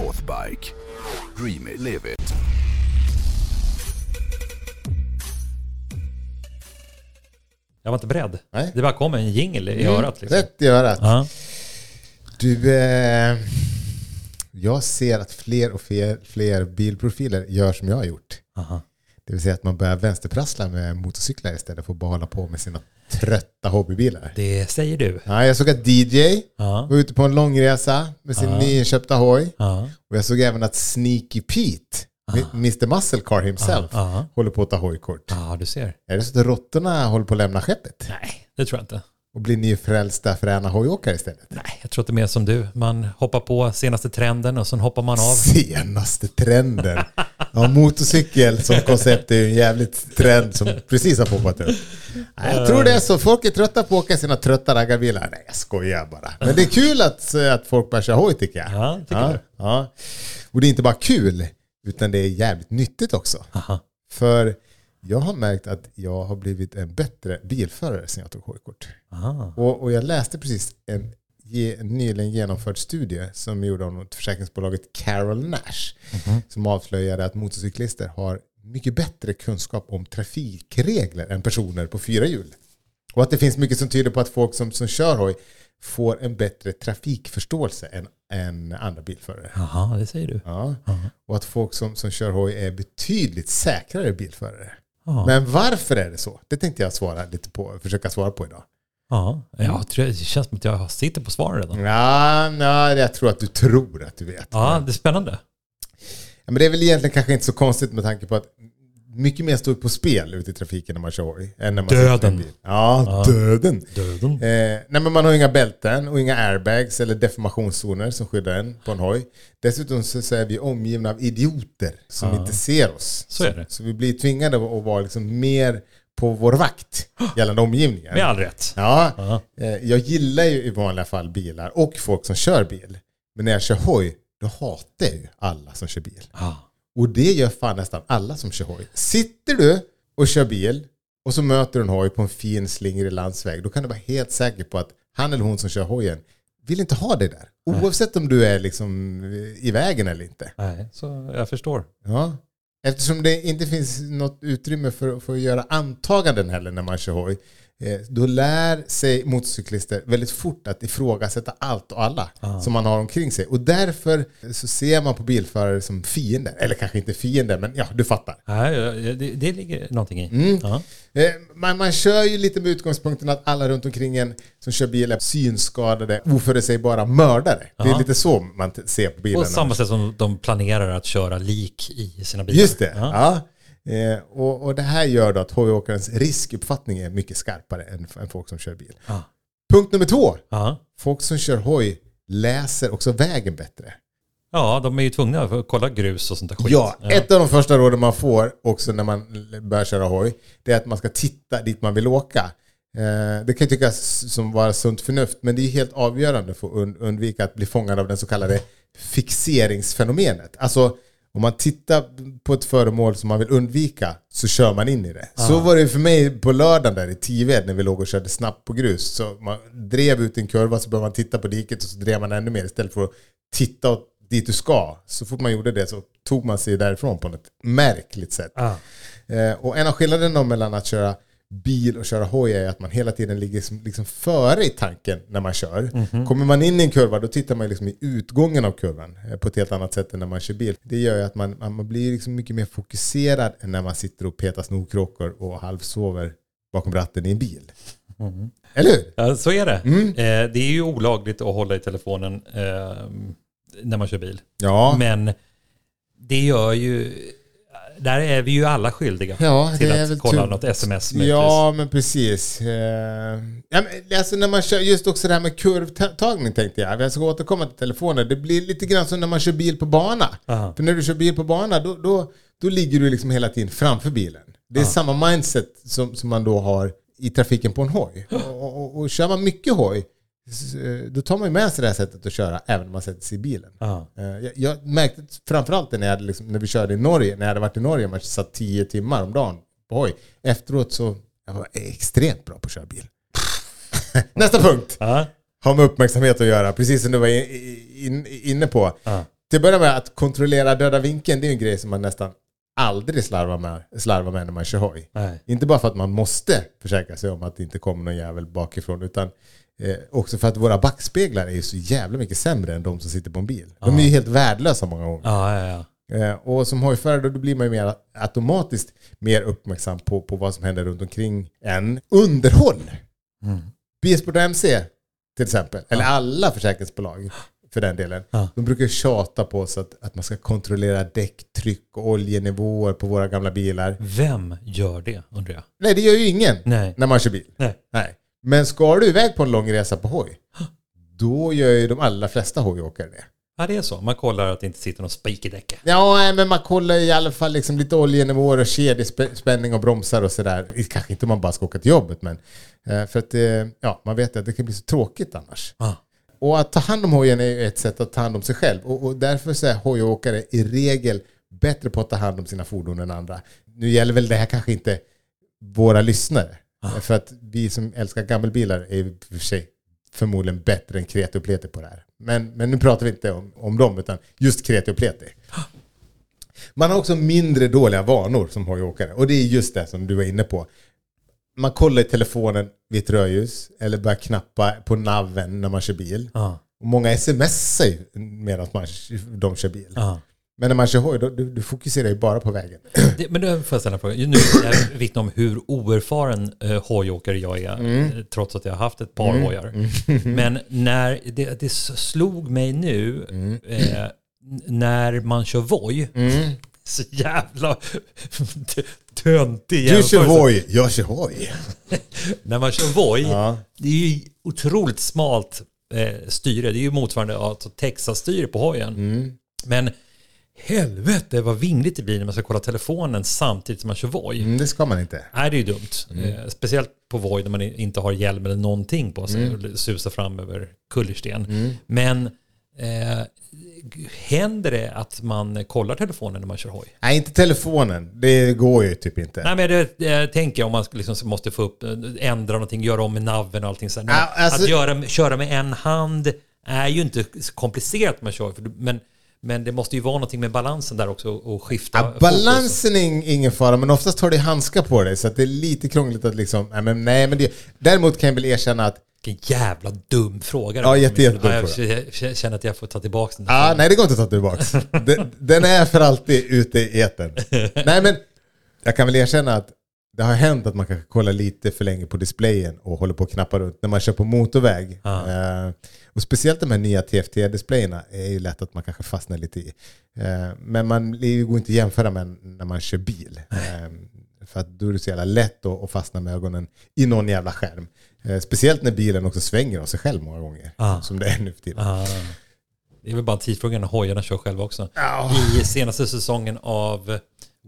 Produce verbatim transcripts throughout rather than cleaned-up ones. Northbike. Dream it, live it. Jag var inte beredd. Nej. Det bara kom en jingle i mm, örat. Liksom. Rätt i örat. Uh-huh. Du, eh, jag ser att fler och fler, fler bilprofiler gör som jag har gjort. Uh-huh. Det vill säga att man börjar vänsterprassla med motorcyklar istället för att bara hålla på med sina trötta hobbybilar. Det säger du. Ja, jag såg att D J uh-huh. var ute på en långresa med sin uh-huh. nyinköpta hoj. Uh-huh. Och jag såg även att Sneaky Pete... mister Muscle Car himself aha, aha. håller på att ta hojkort. Ja, du ser. Är det så att råttorna håller på att lämna skeppet? Nej, det tror jag inte. Och blir ni frälsta fräna hojåkare istället? Nej, jag tror inte mer som du. Man hoppar på senaste trenden och sen hoppar man av. Senaste trenden? Ja, motorcykel som koncept är ju en jävligt trend som precis har poppat upp. Nej, jag tror det är så. Folk är trötta på att åka sina trötta raggarbilar. Nej, jag skojar bara. Men det är kul att, att folk börjar köra hoj, tycker jag. Ja, tycker ja, du. Ja. Och det är inte bara kul, utan det är jävligt nyttigt också. Aha. För jag har märkt att jag har blivit en bättre bilförare sen jag tog hojkort. Och, och jag läste precis en, en nyligen genomförd studie som gjorde av försäkringsbolaget Carol Nash. Mm-hmm. Som avslöjade att motorcyklister har mycket bättre kunskap om trafikregler än personer på fyra hjul. Och att det finns mycket som tyder på att folk som, som kör hoj får en bättre trafikförståelse än, än andra bilförare. Jaha, det säger du. Ja. Aha. Och att folk som, som kör hoj är betydligt säkrare bilförare. Aha. Men varför är det så? Det tänkte jag svara lite på, försöka svara på idag. Ja, jag tror, det känns som att jag sitter på svar redan. Ja, nej, jag tror att du tror att du vet. Ja, det är spännande. Ja, men det är väl egentligen kanske inte så konstigt med tanke på att mycket mer står på spel ute i trafiken när man kör hoj än när man döden. Bil. Ja, ja, döden. döden. Eh, nej, men man har inga bälten och inga airbags eller deformationszoner som skyddar en på en hoj. Dessutom så är vi omgivna av idioter som ja. inte ser oss. Så är det. Så, så vi blir tvingade att vara liksom mer på vår vakt gällande omgivningen. Med all rätt. Ja, ja. Eh, jag gillar ju i vanliga fall bilar och folk som kör bil. Men när jag kör hoj, då hatar jag ju alla som kör bil. Ja. Och det gör fan nästan alla som kör hoj. Sitter du och kör bil och så möter du en hoj på en fin slingrig landsväg, då kan du vara helt säker på att han eller hon som kör hojen vill inte ha dig där. Oavsett Nej. om du är liksom i vägen eller inte. Nej, så jag förstår. Ja. Eftersom det inte finns något utrymme för, för att göra antaganden heller när man kör hoj, då lär sig motorcyklister väldigt fort att ifrågasätta allt och alla ah. som man har omkring sig. Och därför så ser man på bilförare som fiender. Eller kanske inte fiender, men ja, du fattar. Ah, ja, det, det ligger någonting i. Mm. Ah. Man, man kör ju lite med utgångspunkten att alla runt omkring en som kör bil är synskadade, oförutsägbara mördare. Ah. Det är lite så man t- ser på bilarna. På samma sätt som de planerar att köra lik i sina bilar. Just det, ah. ja. Eh, och, och det här gör då att hojåkarens riskuppfattning är mycket skarpare än, än folk som kör bil. Ah. Punkt nummer två. Ah. Folk som kör hoj läser också vägen bättre. Ja, de är ju tvungna att kolla grus och sånt där skit. Ja, ja, ett av de första råden man får också när man börjar köra hoj, det är att man ska titta dit man vill åka. Eh, det kan tyckas som vara sunt förnuft, men det är helt avgörande för att und- undvika att bli fångad av den så kallade fixeringsfenomenet. Alltså, om man tittar på ett föremål som man vill undvika så kör man in i det. Aha. Så var det för mig på lördagen där i Tived när vi låg och körde snabbt på grus. Så man drev ut en kurva så började man titta på diket och så drev man ännu mer istället för att titta dit du ska. Så fort man gjorde det så tog man sig därifrån på något märkligt sätt. Eh, och en av skillnaderna mellan att köra bil och köra hoj är att man hela tiden ligger som, liksom före i tanken när man kör. Mm-hmm. Kommer man in i en kurva, då tittar man liksom i utgången av kurvan på ett helt annat sätt än när man kör bil. Det gör ju att man, man blir liksom mycket mer fokuserad än när man sitter och petar snorkråkor och halvsover bakom ratten i en bil. Mm-hmm. Eller hur? Ja, så är det. Mm. Eh, det är ju olagligt att hålla i telefonen eh, när man kör bil. Ja. Men det gör ju... Där är vi ju alla skyldiga ja, till att kolla typ... något sms. Möjligtvis. Ja, men precis. Ja, men alltså när man kör, just också det här med kurvtagning tänkte jag. Jag ska återkomma till telefonen. Det blir lite grann som när man kör bil på bana. Aha. För när du kör bil på bana, då, då, då ligger du liksom hela tiden framför bilen. Det är Aha. samma mindset som, som man då har i trafiken på en hoj. Och, och, och kör man mycket hoj, då tar man ju med sig det här sättet att köra även om man sätter sig i bilen. Ah. Jag, jag märkte framförallt när, jag hade liksom, när vi körde i Norge, när jag hade varit i Norge, man satt tio timmar om dagen på hoj. Efteråt så jag var extremt bra på att köra bil. Nästa punkt. Ah. Har med uppmärksamhet att göra, precis som du var in, in, inne på. Ah. till början med att kontrollera döda vinkeln, det är en grej som man nästan aldrig slarvar med, slarvar med när man kör hoj. Nej. Inte bara för att man måste försäkra sig om att det inte kommer någon jävel bakifrån, utan eh, också för att våra backspeglar är ju så jävla mycket sämre än de som sitter på en bil. De är ju helt värdelösa många gånger. Ja, ja, ja. Och som hojförare då blir man ju mer automatiskt mer uppmärksam på, på vad som händer runt omkring en. Underhåll. Mm. Bilsport och M C till exempel. Eller ja. Alla försäkringsbolag för den delen. Ja. De brukar tjata på oss att, att man ska kontrollera däcktryck och oljenivåer på våra gamla bilar. Vem gör det, undrar jag? Nej, det gör ju ingen. Nej. När man kör bil. Nej. Nej. Men ska du iväg på en lång resa på hoj, då gör ju de allra flesta hojåkare det. Ja, det är så. Man kollar att det inte sitter någon spik i däcket. Ja, men man kollar i alla fall liksom lite oljenivåer och kedjespänning och bromsar och sådär. Kanske inte om man bara ska åka till jobbet, men för att ja, man vet att det kan bli så tråkigt annars. Ah. Och att ta hand om hojen är ett sätt att ta hand om sig själv. Och, och därför så är hojåkare i regel bättre på att ta hand om sina fordon än andra. Nu gäller väl det här kanske inte våra lyssnare. Ah. För att vi som älskar gammelbilar är i och för sig förmodligen bättre än kreti och pleti på det här. Men, men nu pratar vi inte om, om dem, utan just kreti och pleti. Man har också mindre dåliga vanor som hojåkare. Och det är just det som du var inne på. Man kollar i telefonen vid ett rödljus. Eller börjar knappa på naven när man kör bil. Uh. Och många smsar ju medan man, de kör bil. Uh. Men när man kör hoj, då, du, du fokuserar ju bara på vägen. Det, men du får ställa en fråga. Nu är jag vittne om hur oerfaren eh, hojåkare jag är. Mm. Trots att jag har haft ett par mm. hojar. Mm. Men när det, det slog mig nu, mm. eh, när man kör voj, mm. så jävla töntig. Du kör voj, jag kör hoj. När man kör voj, ja. Det är ju otroligt smalt eh, styre. Det är ju motsvarande alltså, Texas-styre på hojen. Mm. Men helvete vad vingligt det blir när man ska kolla telefonen samtidigt som man kör voj. Mm, det ska man inte. Nej, det är ju dumt. Mm. Eh, speciellt på voj när man inte har hjälm eller någonting på sig mm. och susar fram över kullersten. Mm. Men eh, händer det att man kollar telefonen när man kör hoj? Nej, inte telefonen. Det går ju typ inte. Nej, men det, jag tänker om man liksom måste få upp, ändra någonting, göra om med naven och allting. Så här. Ah, alltså... Att göra, köra med en hand är ju inte så komplicerat man kör, för du, men Men det måste ju vara någonting med balansen där också och skifta. Ja, balansen är ingen fara, men oftast tar det handskar på dig så att det är lite krångligt att liksom, nej men, nej, men det, däremot kan jag väl erkänna att vilken jävla dum fråga. Ja, jätte, jätte dum fråga. Jag känner att jag får ta tillbaka den. Ja, nej, det går inte att ta tillbaka. den, den är för alltid ute i etern. Nej, men jag kan väl erkänna att det har hänt att man kan kolla lite för länge på displayen och håller på att knappa runt när man kör på motorväg. Ah. Eh, och speciellt de här nya T F T-displayerna är ju lätt att man kanske fastnar lite i. Eh, men man det går inte att jämföra med när man kör bil. Eh, för att då är det så jävla lätt att fastna med ögonen i någon jävla skärm. Eh, speciellt när bilen också svänger av sig själv många gånger. Ah. Som det är nu för tiden. Ah. Det är väl bara tidsfrågan när hojarna kör själva också. Ah. I senaste säsongen av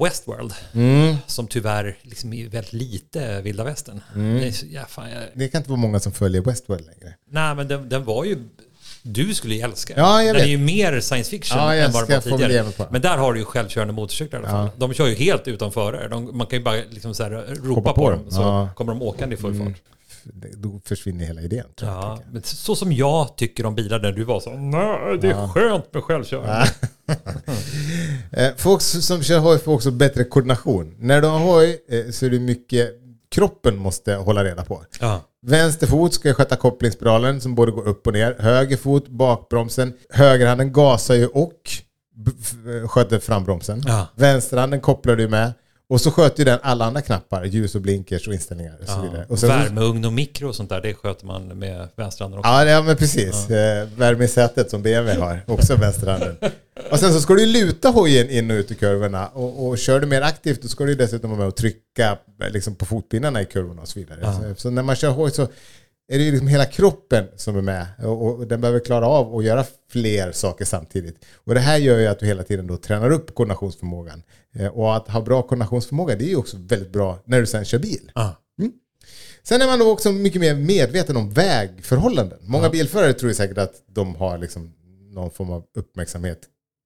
Westworld, mm. som tyvärr liksom är väldigt lite vilda västern. Mm. Det, ja, fan, jag... det kan inte vara många som följer Westworld längre. Nej, men den, den var ju... Du skulle ju älska. Ja, jag vet. Den är ju mer science fiction ja, än vad det var tidigare. Men där har du ju självkörande motorcyklar i alla fall. Ja. De kör ju helt utan förare. De, man kan ju bara liksom så här ropa Hoppa på, på dem, dem. Så ja. Kommer de åkande i full fart. Mm. Då försvinner hela idén. Tror jag, ja, men så som jag tycker om bilar när du var så. Nej, det är ja. Skönt med självkörande. Folk som kör hoj får också bättre koordination. När du har hoj så är det mycket kroppen måste hålla reda på. Ja. Vänster fot ska sköta kopplingsspiralen som både går upp och ner. Höger fot, bakbromsen. Högerhanden gasar ju och sköter frambromsen. Ja. Vänsterhanden kopplar du med. Och så sköter ju den alla andra knappar, ljus och blinkers och inställningar och så vidare. Ja, och sen, värmeugn och mikro och sånt där, det sköter man med vänsterhanden också. Ja, ja men precis. Ja. Värme i sätet som B M W har, också vänsterhanden. Och sen så ska du luta hojen in och ut i kurvorna. Och, och kör du mer aktivt, då ska du dessutom vara med och trycka liksom, på fotpinnarna i kurvorna och så vidare. Ja. Så, så när man kör hoj så är det ju liksom hela kroppen som är med. Och, och den behöver klara av och göra fler saker samtidigt. Och det här gör ju att du hela tiden då tränar upp koordinationsförmågan. Och att ha bra koordinationsförmåga, det är ju också väldigt bra när du sen kör bil. Ah. Mm. Sen är man då också mycket mer medveten om vägförhållanden. Många ah. bilförare tror ju säkert att de har liksom någon form av uppmärksamhet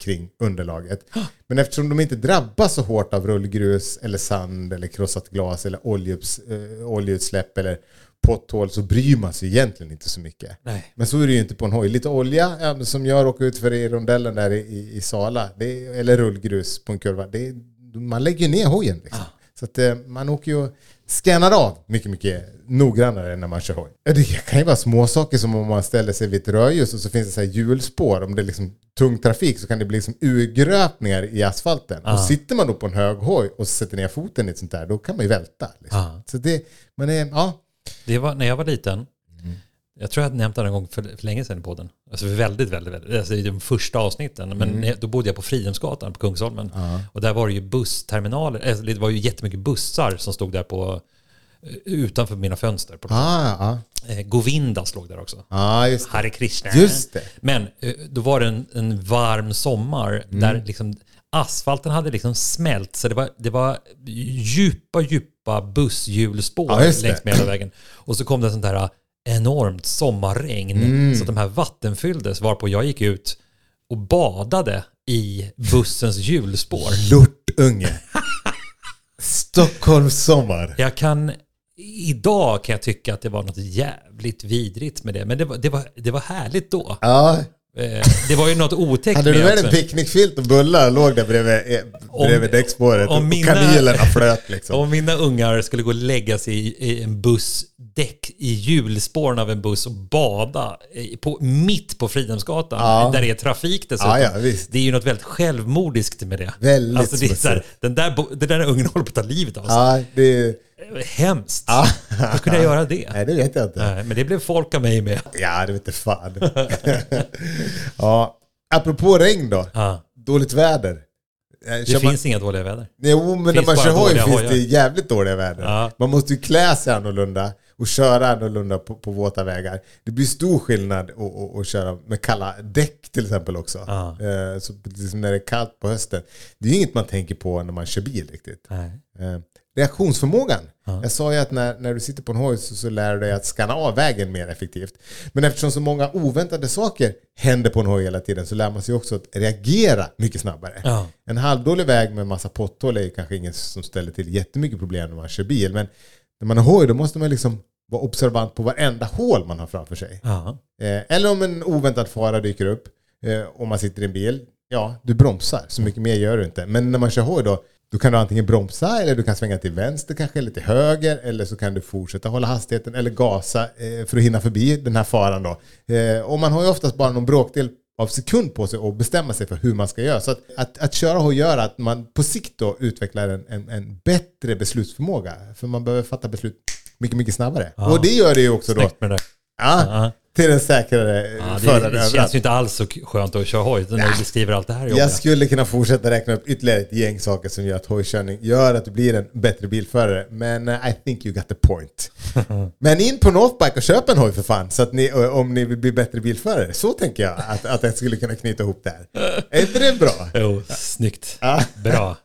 kring underlaget. Ah. Men eftersom de inte drabbas så hårt av rullgrus eller sand eller krossat glas eller oljeups, eh, oljeutsläpp eller på ett hål så bryr man sig egentligen inte så mycket. Nej. Men så är det ju inte på en hoj. Lite olja, ja, som jag råkade ut för i rondellen där i, i Sala. Det är, eller rullgrus på en kurva. Det är, man lägger ner hojen liksom. Ah. Så att man åker ju scannar av mycket, mycket noggrannare när man kör hoj. Det kan ju vara små saker som om man ställer sig vid ett rödljus och så finns det så här hjulspår. Om det är liksom tung trafik så kan det bli liksom urgröpningar i asfalten. Ah. Och sitter man då på en hög hoj och sätter ner foten i ett sånt där, då kan man ju välta. Liksom. Ah. Så det, men det, ja. Det var när jag var liten. Mm. Jag tror jag hade nämnt det en gång för, för länge sedan i podden. Alltså väldigt, väldigt, väldigt. Alltså i de första avsnitten. Men mm. då bodde jag på Fridhemsgatan på Kungsholmen. Uh-huh. Och där var det ju bussterminaler. Alltså det var ju jättemycket bussar som stod där på utanför mina fönster. På uh-huh. Govinda slog där också. Uh-huh, just det. Hare Krishna. Just det. Men då var det en, en varm sommar mm. där liksom asfalten hade liksom smält så det var, det var djupa, djupa busshjulspår ja, längs med hela vägen. Och så kom det sånt där enormt sommarregn mm. så de här vattenfylldes varpå jag gick ut och badade i bussens hjulspår. Lortunge. Stockholms sommar. Jag kan... Idag kan jag tycka att det var något jävligt vidrigt med det. Men det var, det var, det var härligt då. Ja, det var ju något otäckt. Hade du med en picknickfilt och bullar låg där bredvid, bredvid däckspåret och mina, kanilerna flöt liksom. Om mina ungar skulle gå och lägga sig i, i en buss däck i hjulspåren av en buss och bada på, mitt på Fridhemsgatan ja. Där det är trafik dessutom. Ja, ja, det är ju något väldigt självmordiskt med det. Väldigt alltså, det är så här, den, där, den där ungen håller på att ta livet av sig. Ja, det... Hemskt. Ah. Hur kunde jag göra det? Nej, det vet jag inte. Nej, men det blev folk av mig med. Ja, det vet inte fan. Ja, apropå regn då. Ah. Dåligt väder. Det kör finns man... inga dåliga väder. Jo, men finns när man kör hoj finns hojar. Det jävligt dåliga väder. Ah. Man måste ju klä sig annorlunda och köra annorlunda på, på våta vägar. Det blir stor skillnad att och, och köra med kalla däck till exempel också. Ah. Så liksom när det är kallt på hösten. Det är inget man tänker på när man kör bil riktigt. Nej. Eh. Reaktionsförmågan. Ja. Jag sa ju att när, när du sitter på en hoj så, så lär du dig att skanna av vägen mer effektivt. Men eftersom så många oväntade saker händer på en hoj hela tiden så lär man sig också att reagera mycket snabbare. Ja. En halvdålig väg med massa potthål är kanske ingen som ställer till jättemycket problem när man kör bil. Men när man har hoj då måste man liksom vara observant på varenda hål man har framför sig. Ja. Eh, eller om en oväntad fara dyker upp eh, om man sitter i en bil. Ja, du bromsar. Så mycket mer gör du inte. Men när man kör hoj då då kan du antingen bromsa eller du kan svänga till vänster kanske eller till höger. Eller så kan du fortsätta hålla hastigheten eller gasa eh, för att hinna förbi den här faran då. Eh, och man har ju oftast bara någon bråkdel av sekund på sig att bestämma sig för hur man ska göra. Så att, att, att köra och göra att man på sikt då utvecklar en, en, en bättre beslutsförmåga. För man behöver fatta beslut mycket, mycket snabbare. Ja. Och det gör det ju också då. Snyggt med det. Ja, ja. Till en säkrare ja, förare. Det känns överallt. Ju inte alls så skönt att köra hoj. När ja. Du beskriver allt det här. Jobbiga. Jag skulle kunna fortsätta räkna upp ytterligare ett gäng saker som gör att hojkörning gör att du blir en bättre bilförare. Men uh, I think you got the point. Men in på Northbike och köp en hoj för fan. Så att ni, om ni vill bli bättre bilförare. Så tänker jag att, att jag skulle kunna knyta ihop det här. Är inte det bra? Jo, snyggt. Bra.